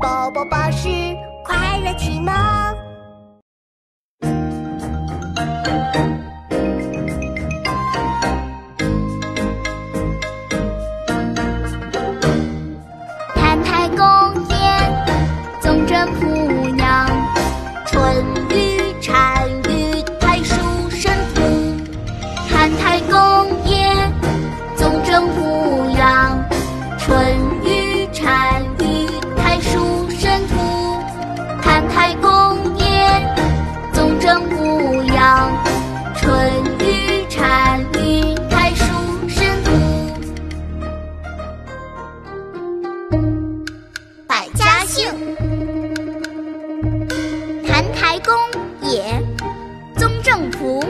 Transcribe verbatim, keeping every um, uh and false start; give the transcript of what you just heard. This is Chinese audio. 宝宝巴士快乐启蒙。澹台宫殿，总镇濮阳，春雨单于台书神荼。澹台宫殿，总镇濮阳，春雨单于。 春雨单于台书神荼。百家姓，澹台公也，宗正濮。